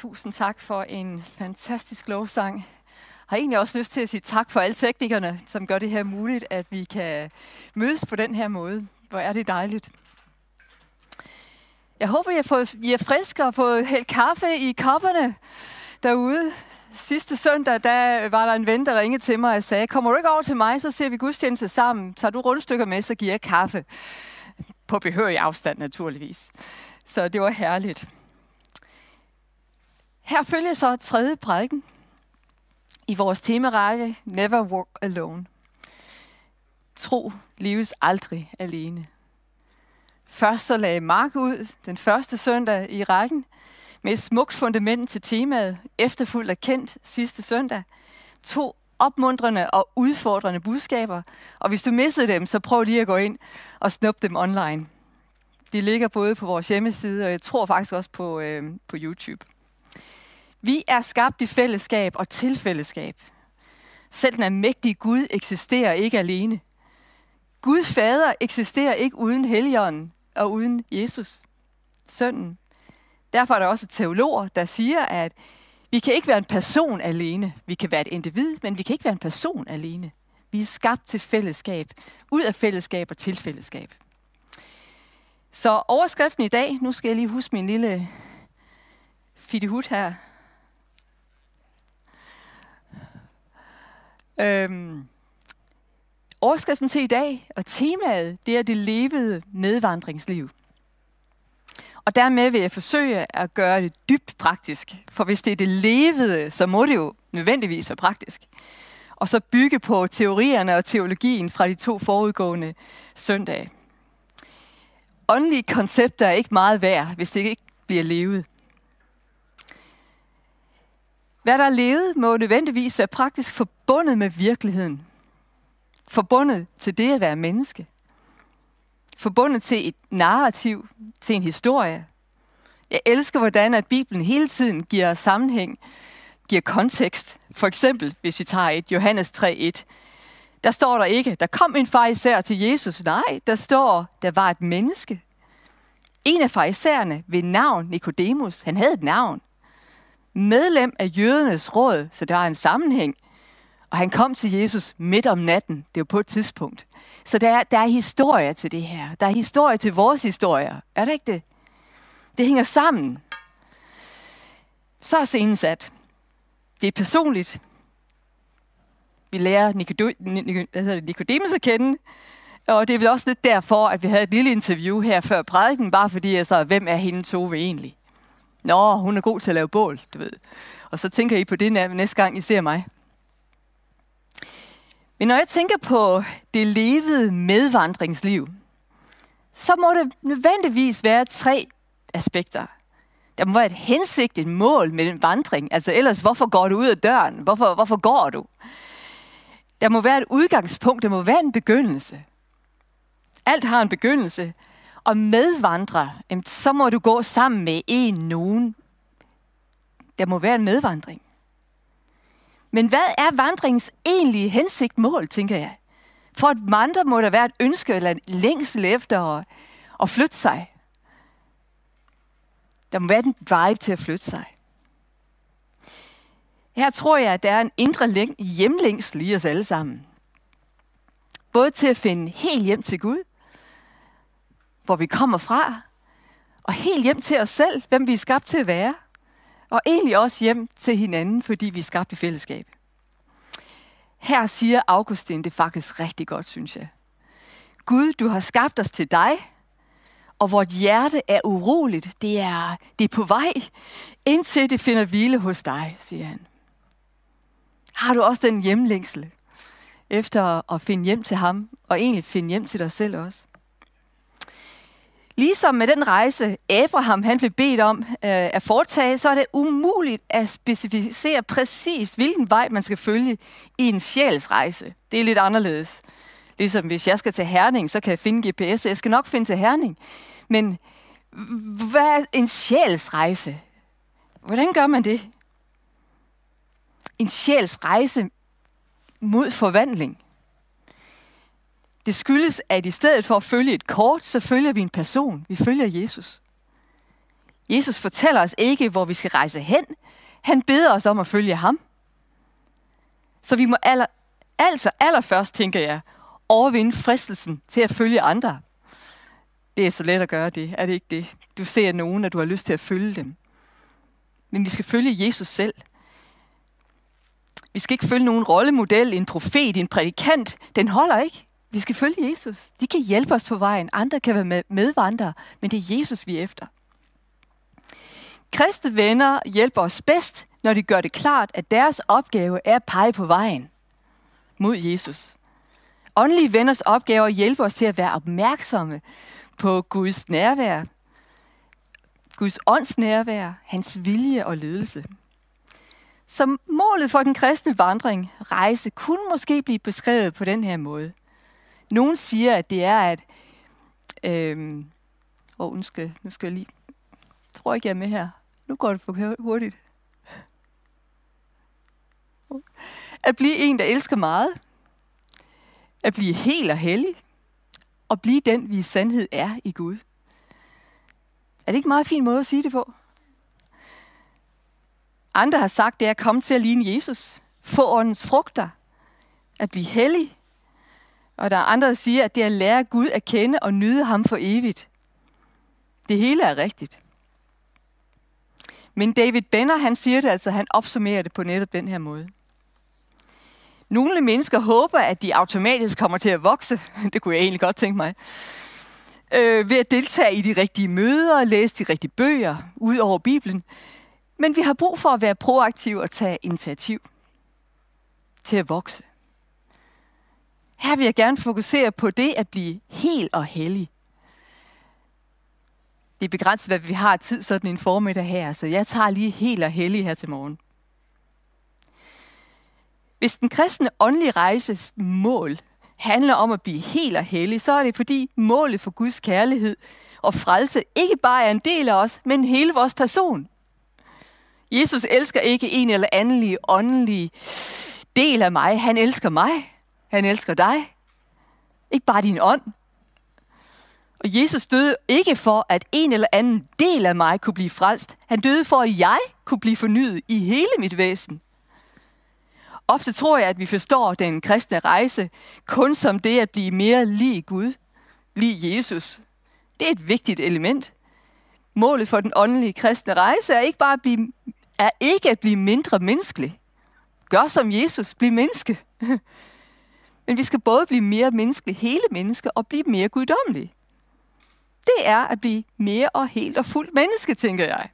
Tusind tak for en fantastisk lovsang. Jeg har egentlig også lyst til at sige tak for alle teknikerne, som gør det her muligt, at vi kan mødes på den her måde. Hvor er det dejligt. Jeg håber, I er friske og fået hældt kaffe i kopperne derude. Sidste søndag der var der en ven, der ringede til mig og sagde, kommer du ikke over til mig, så ser vi gudstjeneste sammen. Tager du rundstykker med, så giver jeg kaffe. På behørig afstand naturligvis. Så det var herligt. Her følger så tredje prædiken i vores temarække, Never Walk Alone. Tro leves aldrig alene. Først så lagde Mark ud den første søndag i rækken med et smukt fundament til temaet, efterfulgt af Kent sidste søndag. 2 opmuntrende og udfordrende budskaber, og hvis du missede dem, så prøv lige at gå ind og snup dem online. De ligger både på vores hjemmeside, og jeg tror faktisk også på YouTube. Vi er skabt i fællesskab og til fællesskab. Selv den almægtige Gud eksisterer ikke alene. Gud Fader eksisterer ikke uden Helligånden og uden Jesus, Sønnen. Derfor er der også teologer, der siger, at vi kan ikke være en person alene. Vi kan være et individ, men vi kan ikke være en person alene. Vi er skabt til fællesskab, ud af fællesskab og til fællesskab. Så overskriften i dag, nu skal jeg lige huske min lille fidehut her. Overskriften til i dag og temaet, det er det levede medvandringsliv. Og dermed vil jeg forsøge at gøre det dybt praktisk, for hvis det er det levede, så må det jo nødvendigvis være praktisk. Og så bygge på teorierne og teologien fra de 2 forudgående søndage. Åndelige koncepter er ikke meget værd, hvis det ikke bliver levet. Hvad der er levet, må nødvendigvis være praktisk forbundet med virkeligheden. Forbundet til det at være menneske. Forbundet til et narrativ, til en historie. Jeg elsker, hvordan at Bibelen hele tiden giver sammenhæng, giver kontekst. For eksempel, hvis vi tager et Johannes 3,1. Der står der ikke, der kom en farisæer til Jesus. Nej, der står, der var et menneske. En af farisæerne ved navn Nikodemus, han havde et navn. Medlem af jødernes råd, så der er en sammenhæng. Og han kom til Jesus midt om natten. Det var på et tidspunkt. Så der er historier til det her. Der er historier til vores historier. Er det ikke det? Det hænger sammen. Så er scenen sat. Det er personligt. Vi lærer Nikodemus at kende. Og det er vel også lidt derfor, at vi havde et lille interview her før prædiken. Bare fordi jeg sagde, hvem er hende Tove egentlig? Nå, hun er god til at lave bål, du ved. Og så tænker I på det næste gang, I ser mig. Men når jeg tænker på det levede medvandringsliv, så må det nødvendigvis være 3 aspekter. Der må være et hensigt, et mål med den vandring. Altså ellers, hvorfor går du ud af døren? Hvorfor går du? Der må være et udgangspunkt, der må være en begyndelse. Alt har en begyndelse. Og medvandre, så må du gå sammen med nogen. Der må være en medvandring. Men hvad er vandringens egentlige hensigt mål, tænker jeg? For at vandre må der være et ønske eller en længsel efter at flytte sig. Der må være en drive til at flytte sig. Her tror jeg, at der er en indre hjemlængsel i os alle sammen. Både til at finde helt hjem til Gud, hvor vi kommer fra, og helt hjem til os selv, hvem vi er skabt til at være. Og egentlig også hjem til hinanden, fordi vi er skabt i fællesskab. Her siger Augustin det faktisk rigtig godt, synes jeg. Gud, du har skabt os til dig, og vort hjerte er uroligt. Det er på vej, indtil det finder hvile hos dig, siger han. Har du også den hjemlængsel efter at finde hjem til ham, og egentlig finde hjem til dig selv også? Ligesom med den rejse, Abraham han blev bedt om at foretage, så er det umuligt at specificere præcis, hvilken vej man skal følge i en sjælsrejse. Det er lidt anderledes. Ligesom hvis jeg skal til Herning, så kan jeg finde GPS, jeg skal nok finde til Herning. Men hvad er en sjælsrejse? Hvordan gør man det? En sjælsrejse mod forvandling. Det skyldes, at i stedet for at følge et kort, så følger vi en person. Vi følger Jesus. Jesus fortæller os ikke, hvor vi skal rejse hen. Han beder os om at følge ham. Så vi må allerførst, tænker jeg, overvinde fristelsen til at følge andre. Det er så let at gøre det, er det ikke det? Du ser nogen, og du har lyst til at følge dem. Men vi skal følge Jesus selv. Vi skal ikke følge nogen rollemodel, en profet, en prædikant. Den holder ikke. Vi skal følge Jesus. De kan hjælpe os på vejen. Andre kan være medvandrere, men det er Jesus, vi er efter. Kristne venner hjælper os bedst, når de gør det klart, at deres opgave er at pege på vejen mod Jesus. Åndelige venners opgave hjælper os til at være opmærksomme på Guds nærvær, Guds ånds nærvær, hans vilje og ledelse. Så målet for den kristne vandring, rejse, kunne måske blive beskrevet på den her måde. Nogen siger, at det er at... nu skal jeg lige... Jeg tror ikke, jeg er med her. Nu går det for hurtigt. At blive en, der elsker meget. At blive hel og hellig. Og blive den, vi i sandhed er i Gud. Er det ikke en meget fin måde at sige det på? Andre har sagt, det er at komme til at ligne Jesus. Få åndens frugter. At blive hellig. Og der er andre, der siger, at det er at lære Gud at kende og nyde ham for evigt. Det hele er rigtigt. Men David Benner, han siger det altså, han opsummerer det på netop den her måde. Nogle mennesker håber, at de automatisk kommer til at vokse, det kunne jeg egentlig godt tænke mig, ved at deltage i de rigtige møder og læse de rigtige bøger ud over Bibelen. Men vi har brug for at være proaktive og tage initiativ til at vokse. Her vil jeg gerne fokusere på det at blive hel og hellig. Det er begrænset, hvad vi har tid sådan en formiddag her, så jeg tager lige hel og hellig her til morgen. Hvis den kristne åndelige rejses mål handler om at blive hel og hellig, så er det fordi målet for Guds kærlighed og frelse ikke bare er en del af os, men hele vores person. Jesus elsker ikke en eller anden åndelig del af mig. Han elsker mig. Han elsker dig. Ikke bare din ånd. Og Jesus døde ikke for, at en eller anden del af mig kunne blive frelst. Han døde for, at jeg kunne blive fornyet i hele mit væsen. Ofte tror jeg, at vi forstår den kristne rejse kun som det at blive mere lig Gud, lig Jesus. Det er et vigtigt element. Målet for den åndelige kristne rejse er ikke bare at blive mindre menneskelig. Gør som Jesus, bliv menneske. Men vi skal både blive mere menneske, hele mennesker, og blive mere guddommelige. Det er at blive mere og helt og fuldt menneske, tænker jeg.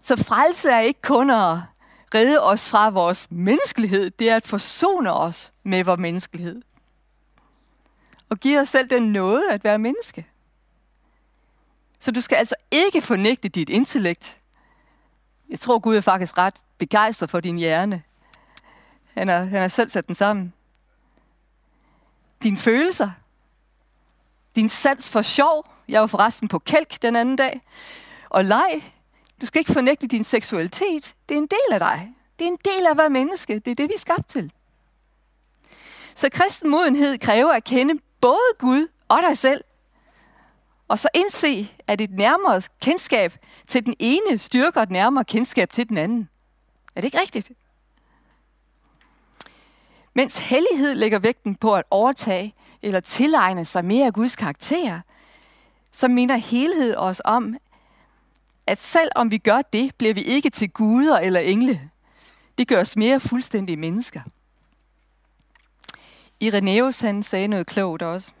Så frelse er ikke kun at redde os fra vores menneskelighed, det er at forsone os med vores menneskelighed. Og give os selv den nåde at være menneske. Så du skal altså ikke fornægte dit intellekt. Jeg tror, Gud er faktisk ret begejstret for din hjerne. Han har selv sat den sammen. Dine følelser. Din sans for sjov. Jeg var forresten på kælk den anden dag. Og leg. Du skal ikke fornægte din seksualitet. Det er en del af dig. Det er en del af at være menneske. Det er det, vi er skabt til. Så kristen modenhed kræver at kende både Gud og dig selv. Og så indse, at et nærmere kendskab til den ene styrker et nærmere kendskab til den anden. Er det ikke rigtigt? Mens hellighed lægger vægten på at overtage eller tilegne sig mere af Guds karakter, så minder helhed os om, at selvom vi gør det, bliver vi ikke til guder eller engle. Det gør os mere fuldstændige mennesker. Irenaeus, han sagde noget klogt også.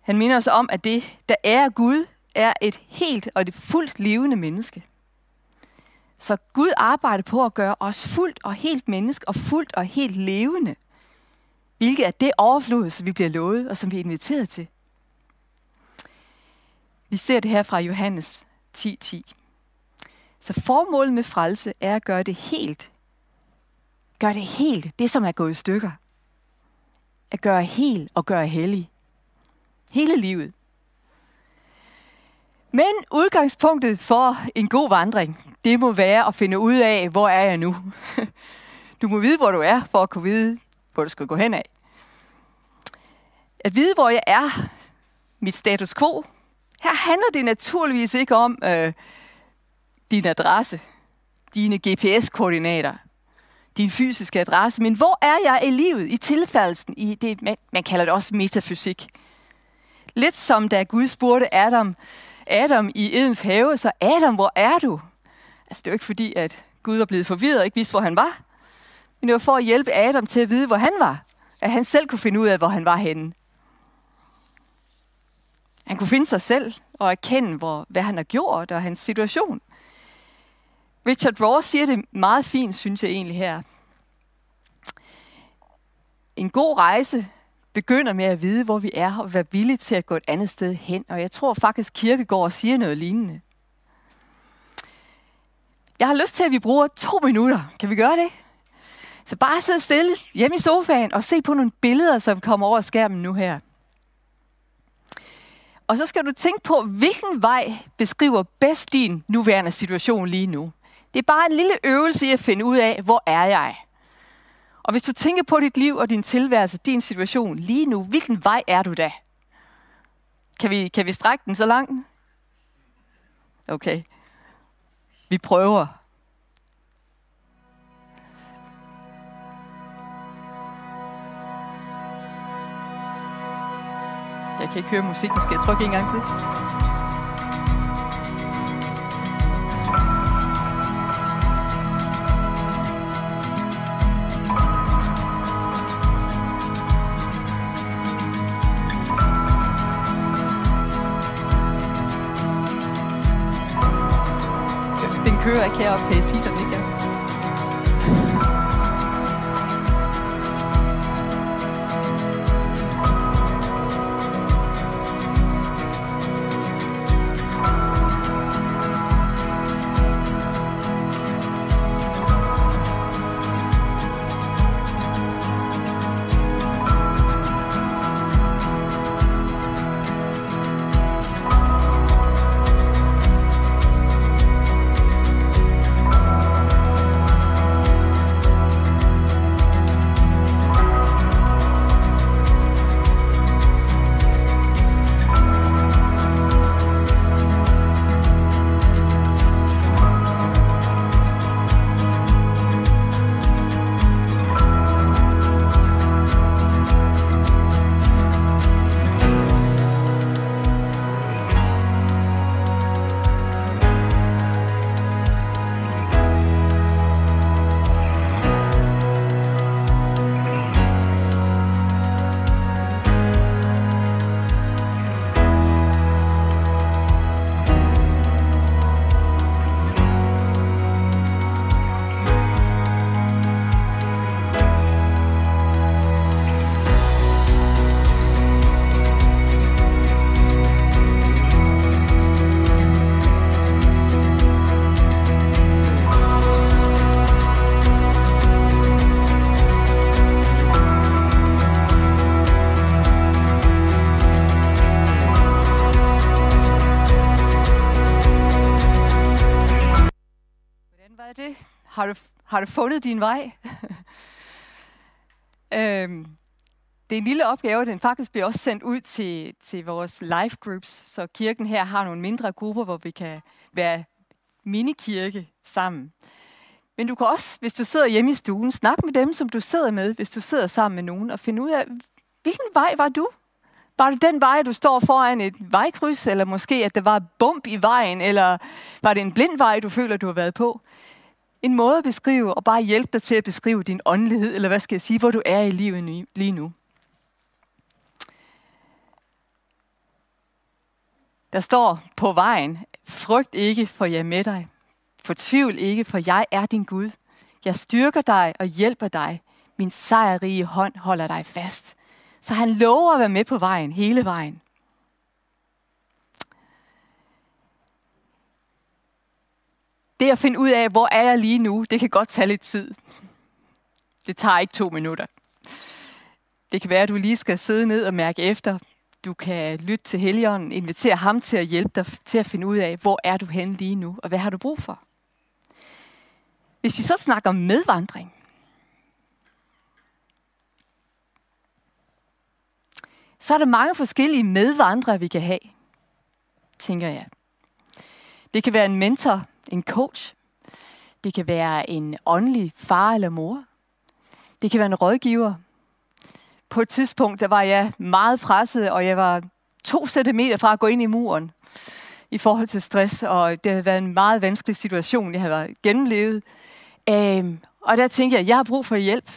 Han minder os om, at det, der er Gud, er et helt og et fuldt levende menneske. Så Gud arbejder på at gøre os fuldt og helt menneske og fuldt og helt levende. Hvilket er det overflod, som vi bliver lovet og som vi er inviteret til. Vi ser det her fra Johannes 10.10. Så formålet med frelse er at gøre det helt. Gør det helt, det som er gået i stykker. At gøre hel og gøre hellig. Hele livet. Men udgangspunktet for en god vandring, det må være at finde ud af, hvor er jeg nu? Du må vide, hvor du er, for at kunne vide, hvor du skal gå hen af. At vide, hvor jeg er, mit status quo, Her handler det naturligvis ikke om din adresse, dine GPS-koordinater, din fysiske adresse, men hvor er jeg i livet, i tilfærdelsen, i det, man kalder det også metafysik. Lidt som da Gud spurgte Adam i Edens have, så Adam, hvor er du? Altså det var ikke fordi, at Gud var blevet forvirret og ikke vidste, hvor han var, men det var for at hjælpe Adam til at vide, hvor han var. At han selv kunne finde ud af, hvor han var henne. Han kunne finde sig selv og erkende, hvad han har gjort og hans situation. Richard Raw siger det meget fint, synes jeg egentlig her. En god rejse begynder med at vide, hvor vi er, og være villige til at gå et andet sted hen. Og jeg tror faktisk, Kirkegaard siger noget lignende. Jeg har lyst til, at vi bruger 2 minutter. Kan vi gøre det? Så bare sidde stille hjemme i sofaen og se på nogle billeder, som kommer over skærmen nu her. Og så skal du tænke på, hvilken vej beskriver bedst din nuværende situation lige nu. Det er bare en lille øvelse i at finde ud af, hvor er jeg? Og hvis du tænker på dit liv og din tilværelse, din situation lige nu, hvilken vej er du da? Kan vi strække den så langt? Okay. Vi prøver. Jeg kan ikke høre musikken. Skal jeg trykke en gang til? Den kører ikke heroppe, kan jeg sige, den ikke er. Har du fundet din vej? Det er en lille opgave, den faktisk bliver også sendt ud til vores life groups, så kirken her har nogle mindre grupper, hvor vi kan være minikirke sammen. Men du kan også, hvis du sidder hjemme i stuen, snakke med dem, som du sidder med, hvis du sidder sammen med nogen, og finde ud af, hvilken vej var du? Var det den vej, du står foran et vejkryds, eller måske, at der var bump i vejen, eller var det en blind vej, du føler, du har været på? En måde at beskrive, og bare hjælpe dig til at beskrive din åndelighed, eller hvad skal jeg sige, hvor du er i livet lige nu. Der står på vejen, frygt ikke, for jeg er med dig. Fortvivl ikke, for jeg er din Gud. Jeg styrker dig og hjælper dig. Min sejrrige hånd holder dig fast. Så han lover at være med på vejen, hele vejen. Det at finde ud af, hvor er jeg lige nu, det kan godt tage lidt tid. Det tager ikke 2 minutter. Det kan være, at du lige skal sidde ned og mærke efter. Du kan lytte til Helligånden, invitere ham til at hjælpe dig til at finde ud af, hvor er du henne lige nu, og hvad har du brug for? Hvis vi så snakker om medvandring, så er der mange forskellige medvandrere, vi kan have. tænker jeg. Det kan være en mentor, en coach. Det kan være en åndelig far eller mor. Det kan være en rådgiver. På et tidspunkt der var jeg meget presset, og jeg var 2 centimeter fra at gå ind i muren i forhold til stress, og det havde været en meget vanskelig situation, jeg havde gennemlevet. Og der tænkte jeg, at jeg har brug for hjælp.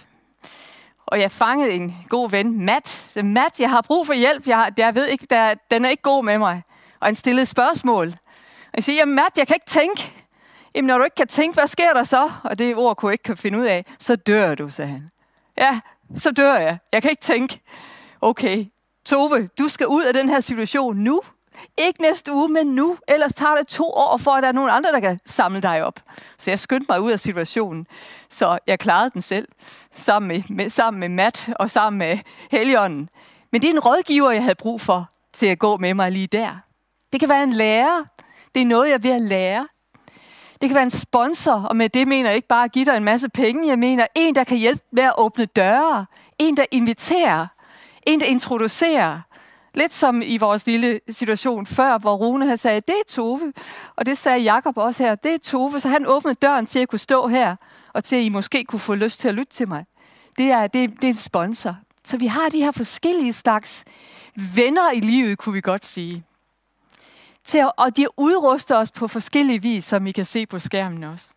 Og jeg fangede en god ven, Matt. Matt, jeg har brug for hjælp. Jeg ved ikke, den er ikke god med mig. Og han stillede spørgsmål. Og jeg siger, Matt, jeg kan ikke tænke. Jamen, når du ikke kan tænke, hvad sker der så? Og det ord kunne jeg ikke finde ud af. Så dør du, sagde han. Ja, så dør jeg. Jeg kan ikke tænke. Okay, Tove, du skal ud af den her situation nu. Ikke næste uge, men nu. Ellers tager det 2 år, for at der er nogen andre, der kan samle dig op. Så jeg skyndte mig ud af situationen. Så jeg klarede den selv. Sammen med Matt og sammen med Helligånden. Men det er en rådgiver, jeg havde brug for til at gå med mig lige der. Det kan være en lærer. Det er noget, jeg er ved at lære. Det kan være en sponsor, og med det mener jeg ikke bare at give dig en masse penge. Jeg mener en, der kan hjælpe med at åbne døre. En, der inviterer. En, der introducerer. Lidt som i vores lille situation før, hvor Rune havde sagde, det er Tove. Og det sagde Jakob også her, det er Tove. Så han åbnede døren til at kunne stå her, og til at I måske kunne få lyst til at lytte til mig. Det er en sponsor. Så vi har de her forskellige slags venner i livet, kunne vi godt sige. Og de udruster os på forskellige vis, som I kan se på skærmen også.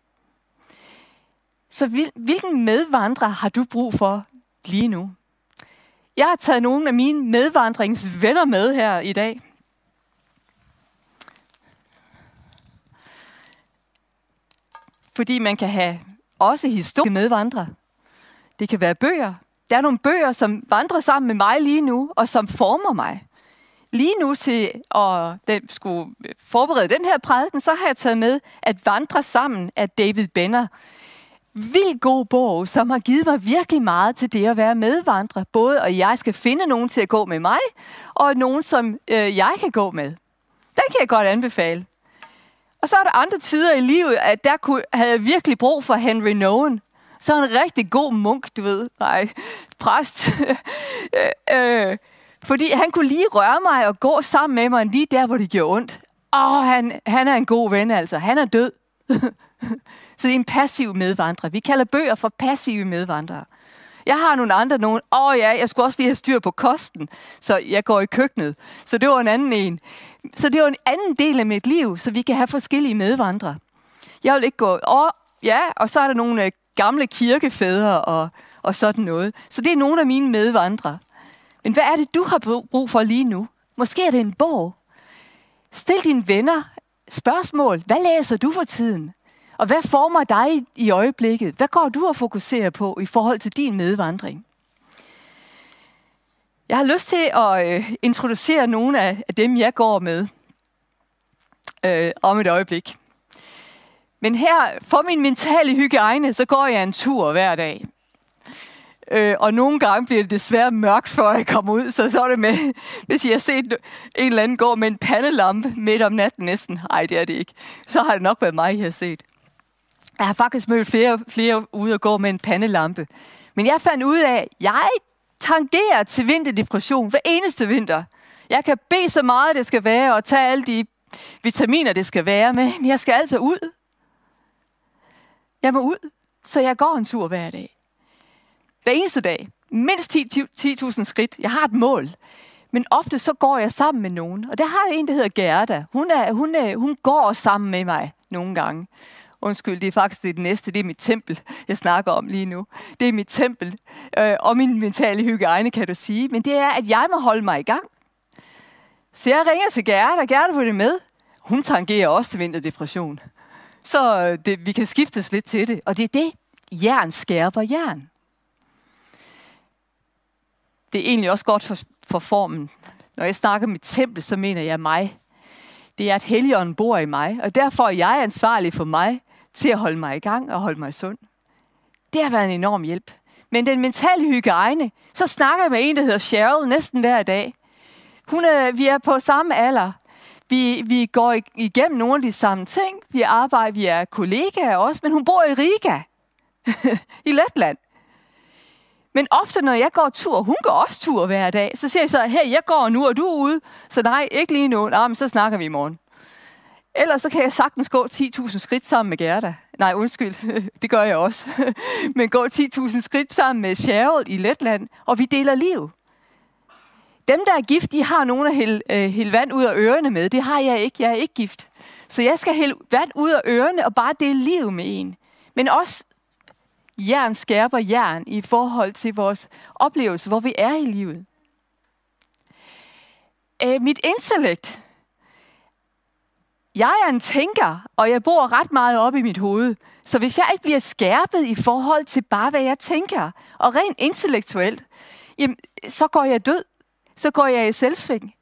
Så hvilken medvandrer har du brug for lige nu? Jeg har taget nogle af mine medvandringsvenner med her i dag. Fordi man kan have også historiske medvandrere. Det kan være bøger. Der er nogle bøger, som vandrer sammen med mig lige nu, og som former mig. Lige nu til at skulle forberede den her prædiken, så har jeg taget med At vandre sammen af David Benner. Vildt god bog, som har givet mig virkelig meget til det at være medvandrer. Både at jeg skal finde nogen til at gå med mig, og nogen, som jeg kan gå med. Den kan jeg godt anbefale. Og så er der andre tider i livet, at havde jeg virkelig brug for Henry Nolan. Så er han en rigtig god munk, du ved. Nej, præst. Fordi han kunne lige røre mig og gå sammen med mig lige der, hvor det gjorde ondt. Han er en god ven, altså. Han er død. Så det er en passiv medvandrer. Vi kalder bøger for passive medvandrere. Jeg har nogle andre nogen. Jeg skulle også lige have styr på kosten, så jeg går i køkkenet. Så det var en anden en. Så det var en anden del af mit liv, så vi kan have forskellige medvandrere. Jeg vil ikke gå... og så er der nogle gamle kirkefædre og sådan noget. Så det er nogle af mine medvandrere. Men hvad er det, du har brug for lige nu? Måske er det en bog. Stil dine venner spørgsmål. Hvad læser du for tiden? Og hvad former dig i øjeblikket? Hvad går du at fokusere på i forhold til din medvandring? Jeg har lyst til at introducere nogle af dem, jeg går med om et øjeblik. Men her, for min mentale hygiejne, så går jeg en tur hver dag. Og nogle gange bliver det desværre mørkt, før jeg kommer ud, så er det med, hvis jeg har set en eller anden gå med en pandelampe midt om natten næsten. Ej, det er det ikke. Så har det nok været mig, jeg har set. Jeg har faktisk mødt flere ude og gå med en pandelampe. Men jeg fandt ud af, at jeg tangerer til vinterdepression hver eneste vinter. Jeg kan bede så meget, det skal være, og tage alle de vitaminer, det skal være, men jeg skal altså ud. Jeg må ud, så jeg går en tur hver dag. Hver eneste dag. Mindst 10.000 skridt. Jeg har et mål. Men ofte så går jeg sammen med nogen. Og der har jeg en, der hedder Gerda. Hun går sammen med mig nogle gange. Undskyld, det er faktisk det næste. Det er mit tempel, jeg snakker om lige nu. Det er mit tempel. Og min mentale hygiejne, kan du sige. Men det er, at jeg må holde mig i gang. Så jeg ringer til Gerda. Gerda vil det med. Hun tangerer også til vinterdepression. Så vi kan skiftes lidt til det. Og det er det. Jern skærper jern. Det er egentlig også godt for formen. Når jeg snakker mit tempel, så mener jeg mig. Det er, at Helligånden bor i mig, og derfor er jeg ansvarlig for mig til at holde mig i gang og holde mig sund. Det har været en enorm hjælp. Men den mentale hygiejne, så snakker jeg med en, der hedder Cheryl, næsten hver dag. Vi er på samme alder. Vi går igennem nogle af de samme ting. Vi arbejder, vi er kollegaer også, men hun bor i Riga, i Letland. Men ofte, når jeg går tur, hun går også tur hver dag, så siger jeg så, hey, jeg går nu, og du er ude. Så nej, ikke lige nu. Nej, men så snakker vi i morgen. Ellers så kan jeg sagtens gå 10.000 skridt sammen med Gerda. Nej, undskyld, det gør jeg også. Men gå 10.000 skridt sammen med Cheryl i Letland, og vi deler liv. Dem, der er gift, de har nogen at hælde vand ud af ørerne med. Det har jeg ikke. Jeg er ikke gift. Så jeg skal hælde vand ud af ørerne og bare dele liv med en. Men også jern skærper jern i forhold til vores oplevelse, hvor vi er i livet. Mit intellekt. Jeg er en tænker, og jeg bor ret meget oppe i mit hoved. Så hvis jeg ikke bliver skærpet i forhold til bare, hvad jeg tænker, og rent intellektuelt, jamen, så går jeg død. Så går jeg i selvsving.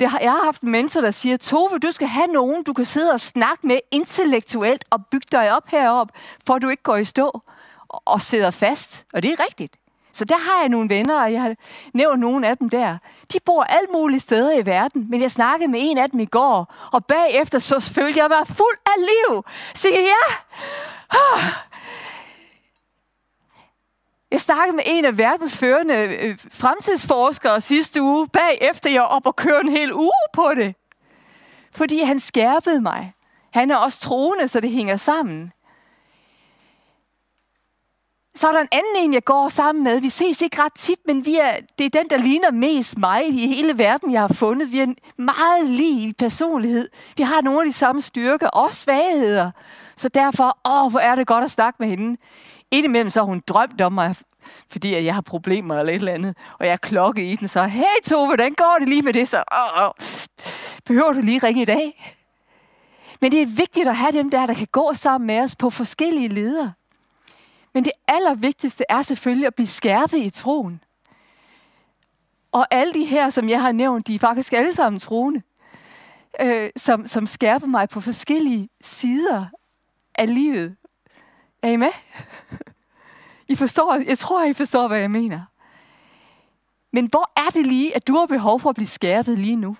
Jeg har haft en mentor, der siger, Tove, du skal have nogen, du kan sidde og snakke med intellektuelt og bygge dig op herop, for du ikke går i stå og sidder fast. Og det er rigtigt. Så der har jeg nogle venner, og jeg har nævnt nogle af dem der. De bor alle mulige steder i verden, men jeg snakkede med en af dem i går, og bagefter så følte jeg mig fuld af liv. Så ja. Jeg snakkede med en af verdens førende fremtidsforskere sidste uge, bagefter jeg op og kørte en hel uge på det. Fordi han skærpede mig. Han er også troende, så det hænger sammen. Så er der en anden en, jeg går sammen med. Vi ses ikke ret tit, men det er den, der ligner mest mig i hele verden, jeg har fundet. Vi er meget lige i personlighed. Vi har nogle af de samme styrker og svagheder. Så derfor, hvor er det godt at snakke med hende. Indimellem så har hun drømt om mig, fordi jeg har problemer eller et eller andet, og jeg er klokket i den, så hey Tove, hvordan går det lige med det? Så behøver du lige ringe i dag? Men det er vigtigt at have dem der kan gå sammen med os på forskellige leder. Men det allervigtigste er selvfølgelig at blive skærpet i troen. Og alle de her, som jeg har nævnt, de er faktisk alle sammen troende, som skærper mig på forskellige sider af livet. Er I med? Jeg tror, I forstår, hvad jeg mener. Men hvor er det lige, at du har behov for at blive skærpet lige nu?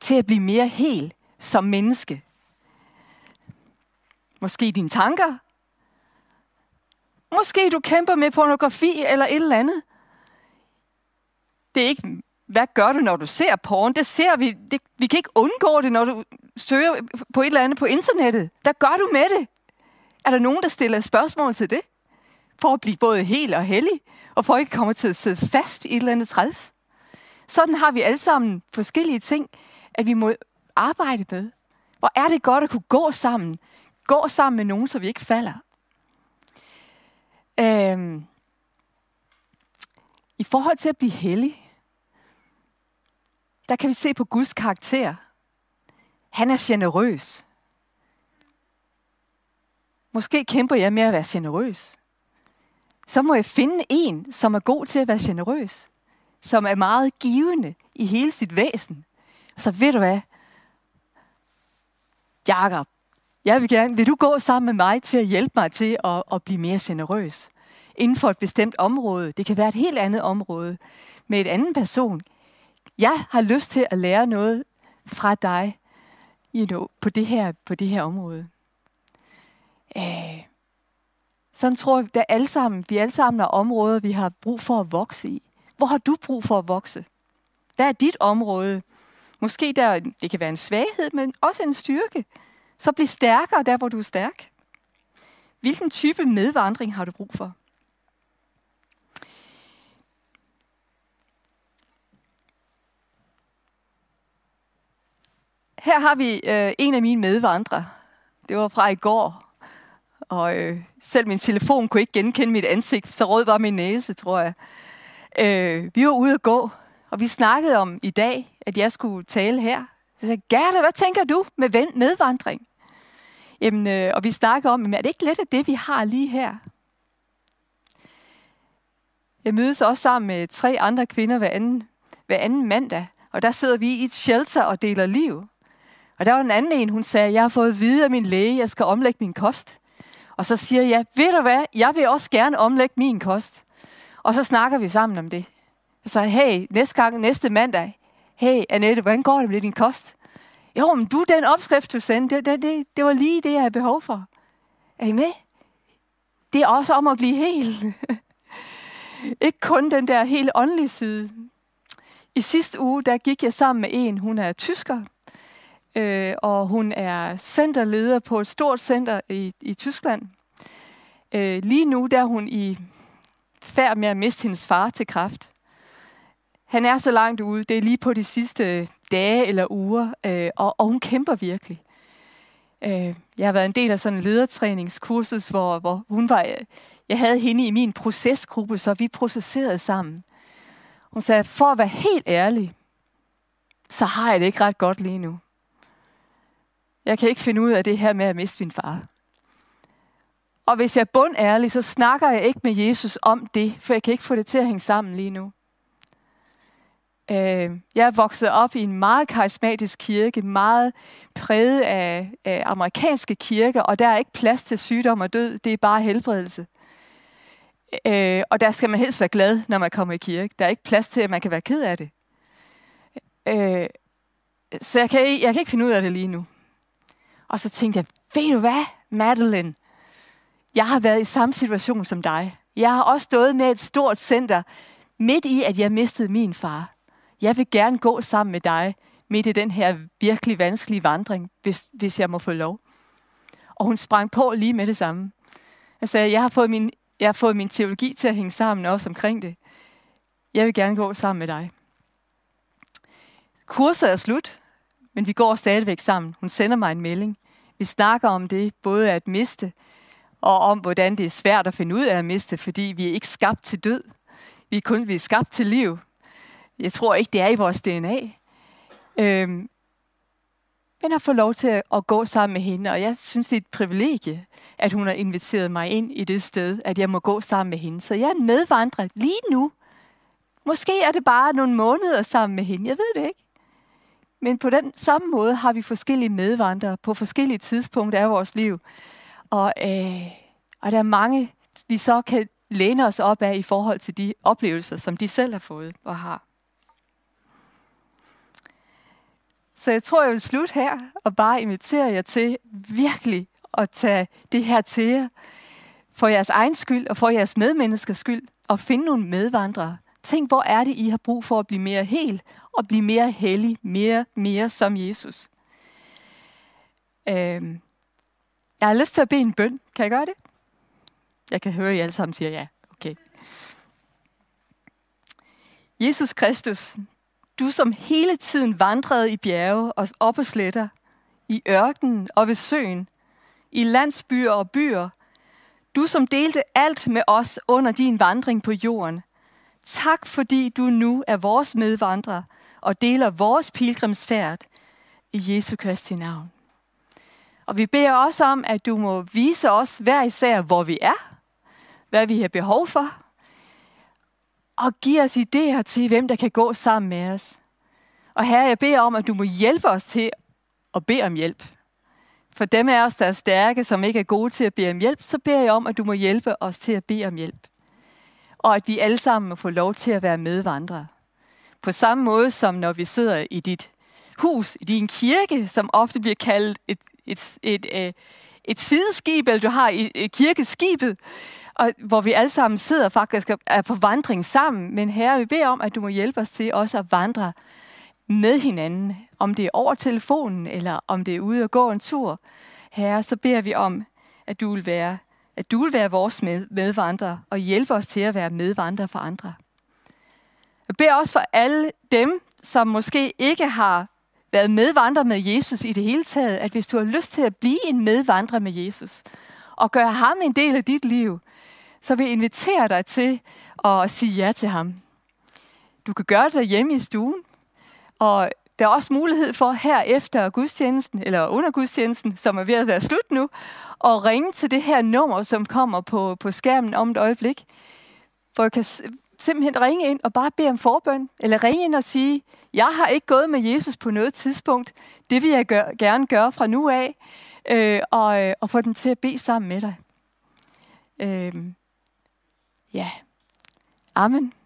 Til at blive mere hel som menneske. Måske dine tanker. Måske du kæmper med pornografi eller et eller andet. Det er ikke, hvad gør du, når du ser porn? Det ser vi. Vi kan ikke undgå det, når du søger på et eller andet på internettet. Hvad gør du med det? Er der nogen, der stiller spørgsmål til det? For at blive både hel og hellig, og for at ikke komme til at sidde fast i et eller andet træls. Sådan har vi alle sammen forskellige ting, at vi må arbejde med. Hvor er det godt at kunne gå sammen. Gå sammen med nogen, så vi ikke falder. I forhold til at blive hellig, der kan vi se på Guds karakter. Han er generøs. Måske kæmper jeg med at være generøs. Så må jeg finde en, som er god til at være generøs. Som er meget givende i hele sit væsen. Så ved du hvad? Jakob, jeg vil du gå sammen med mig til at hjælpe mig til at blive mere generøs? Inden for et bestemt område. Det kan være et helt andet område. Med en anden person. Jeg har lyst til at lære noget fra dig på det her område. Sådan tror jeg, at vi alle sammen har områder, vi har brug for at vokse i. Hvor har du brug for at vokse? Hvad er dit område? Måske det kan være en svaghed, men også en styrke. Så bliv stærkere der, hvor du er stærk. Hvilken type medvandring har du brug for? Her har vi en af mine medvandrere. Det var fra i går. Og selv min telefon kunne ikke genkende mit ansigt, så rød var min næse, tror jeg. Vi var ude at gå, og vi snakkede om i dag, at jeg skulle tale her. Så sagde jeg, Gerda, hvad tænker du med medvandring? Jamen, og vi snakkede om, er det ikke lidt af det, vi har lige her? Jeg mødes også sammen med 3 andre kvinder hver anden mandag, og der sidder vi i et shelter og deler liv. Og der var en anden en, hun sagde, jeg har fået at vide af min læge, jeg skal omlægge min kost. Og så siger jeg, ved du hvad, jeg vil også gerne omlægge min kost. Og så snakker vi sammen om det. Så hey, næste mandag, hey Annette, hvordan går det med din kost? Jo, men du, den opskrift, du sendte, det var lige det, jeg havde behov for. Er I med? det er også om at blive hel. Ikke kun den der helt åndelige side. I sidste uge, der gik jeg sammen med en, hun er tysker, og hun er centerleder på et stort center i Tyskland. Lige nu, der er hun i færd med at miste hendes far til kræft. Han er så langt ude, det er lige på de sidste dage eller uger, og hun kæmper virkelig. Jeg har været en del af sådan en ledertræningskursus, hvor hun var... Jeg havde hende i min procesgruppe, så vi processerede sammen. Hun sagde, for at være helt ærlig, så har jeg det ikke ret godt lige nu. Jeg kan ikke finde ud af det her med at miste min far. Og hvis jeg er bundærlig, så snakker jeg ikke med Jesus om det, for jeg kan ikke få det til at hænge sammen lige nu. Jeg voksede op i en meget karismatisk kirke, meget præget af amerikanske kirker, og der er ikke plads til sygdom og død, det er bare helbredelse. Og der skal man helst være glad, når man kommer i kirke. Der er ikke plads til, at man kan være ked af det. Så jeg kan ikke finde ud af det lige nu. Og så tænkte jeg, ved du hvad, Madeline? Jeg har været i samme situation som dig. Jeg har også stået med et stort center, midt i, at jeg mistede min far. Jeg vil gerne gå sammen med dig, midt i den her virkelig vanskelige vandring, hvis jeg må få lov. Og hun sprang på lige med det samme. Jeg sagde, jeg har fået min teologi til at hænge sammen også omkring det. Jeg vil gerne gå sammen med dig. Kurset er slut, men vi går stadigvæk sammen. Hun sender mig en melding. Vi snakker om det, både at miste, og om hvordan det er svært at finde ud af at miste, fordi vi er ikke skabt til død. Vi er skabt til liv. Jeg tror ikke, det er i vores DNA. Men har fået lov til at gå sammen med hende, og jeg synes, det er et privilegie, at hun har inviteret mig ind i det sted, at jeg må gå sammen med hende. Så jeg er medvandret lige nu. Måske er det bare nogle måneder sammen med hende, jeg ved det ikke. Men på den samme måde har vi forskellige medvandrere på forskellige tidspunkter af vores liv. Og der er mange, vi så kan læner os op af i forhold til de oplevelser, som de selv har fået og har. Så jeg tror, jeg vil slutte her og bare invitere jer til virkelig at tage det her til jer for jeres egen skyld og for jeres medmenneskers skyld og finde nogle medvandrere. Tænk, hvor er det, I har brug for at blive mere hel og blive mere hellig, mere som Jesus. Jeg har lyst til at bede en bøn. Kan jeg gøre det? Jeg kan høre, at I alle sammen siger ja. Okay. Jesus Kristus, du som hele tiden vandrede i bjerge og op og sletter, i ørkenen og ved søen, i landsbyer og byer, du som delte alt med os under din vandring på jorden, tak fordi du nu er vores medvandrer og deler vores pilgrimsfærd i Jesu Kristi navn. Og vi beder også om, at du må vise os hver især, hvor vi er, hvad vi har behov for, og give os idéer til, hvem der kan gå sammen med os. Og Herre, jeg beder om, at du må hjælpe os til at bede om hjælp. For dem af os, der er stærke, som ikke er gode til at bede om hjælp, så beder jeg om, at du må hjælpe os til at bede om hjælp. Og at vi alle sammen må få lov til at være medvandrere. På samme måde som når vi sidder i dit hus, i din kirke, som ofte bliver kaldt et sideskib, eller du har et kirkeskibet, og hvor vi alle sammen sidder faktisk er på vandring sammen. Men Herre, vi beder om, at du må hjælpe os til også at vandre med hinanden. Om det er over telefonen, eller om det er ude og gå en tur. Herre, så beder vi om, at du vil være vores medvandrer, og hjælpe os til at være medvandrer for andre. Jeg beder også for alle dem, som måske ikke har været medvandrer med Jesus i det hele taget, at hvis du har lyst til at blive en medvandrer med Jesus, og gøre ham en del af dit liv, så vil jeg invitere dig til at sige ja til ham. Du kan gøre det hjemme i stuen, og der er også mulighed for her efter gudstjenesten, eller under gudstjenesten, som er ved at være slut nu, at ringe til det her nummer, som kommer på skærmen om et øjeblik, hvor du kan simpelthen ringe ind og bare bede om forbøn, eller ringe ind og sige, jeg har ikke gået med Jesus på noget tidspunkt, det vil jeg gerne gøre fra nu af, og få dem til at bede sammen med dig. Ja. Amen.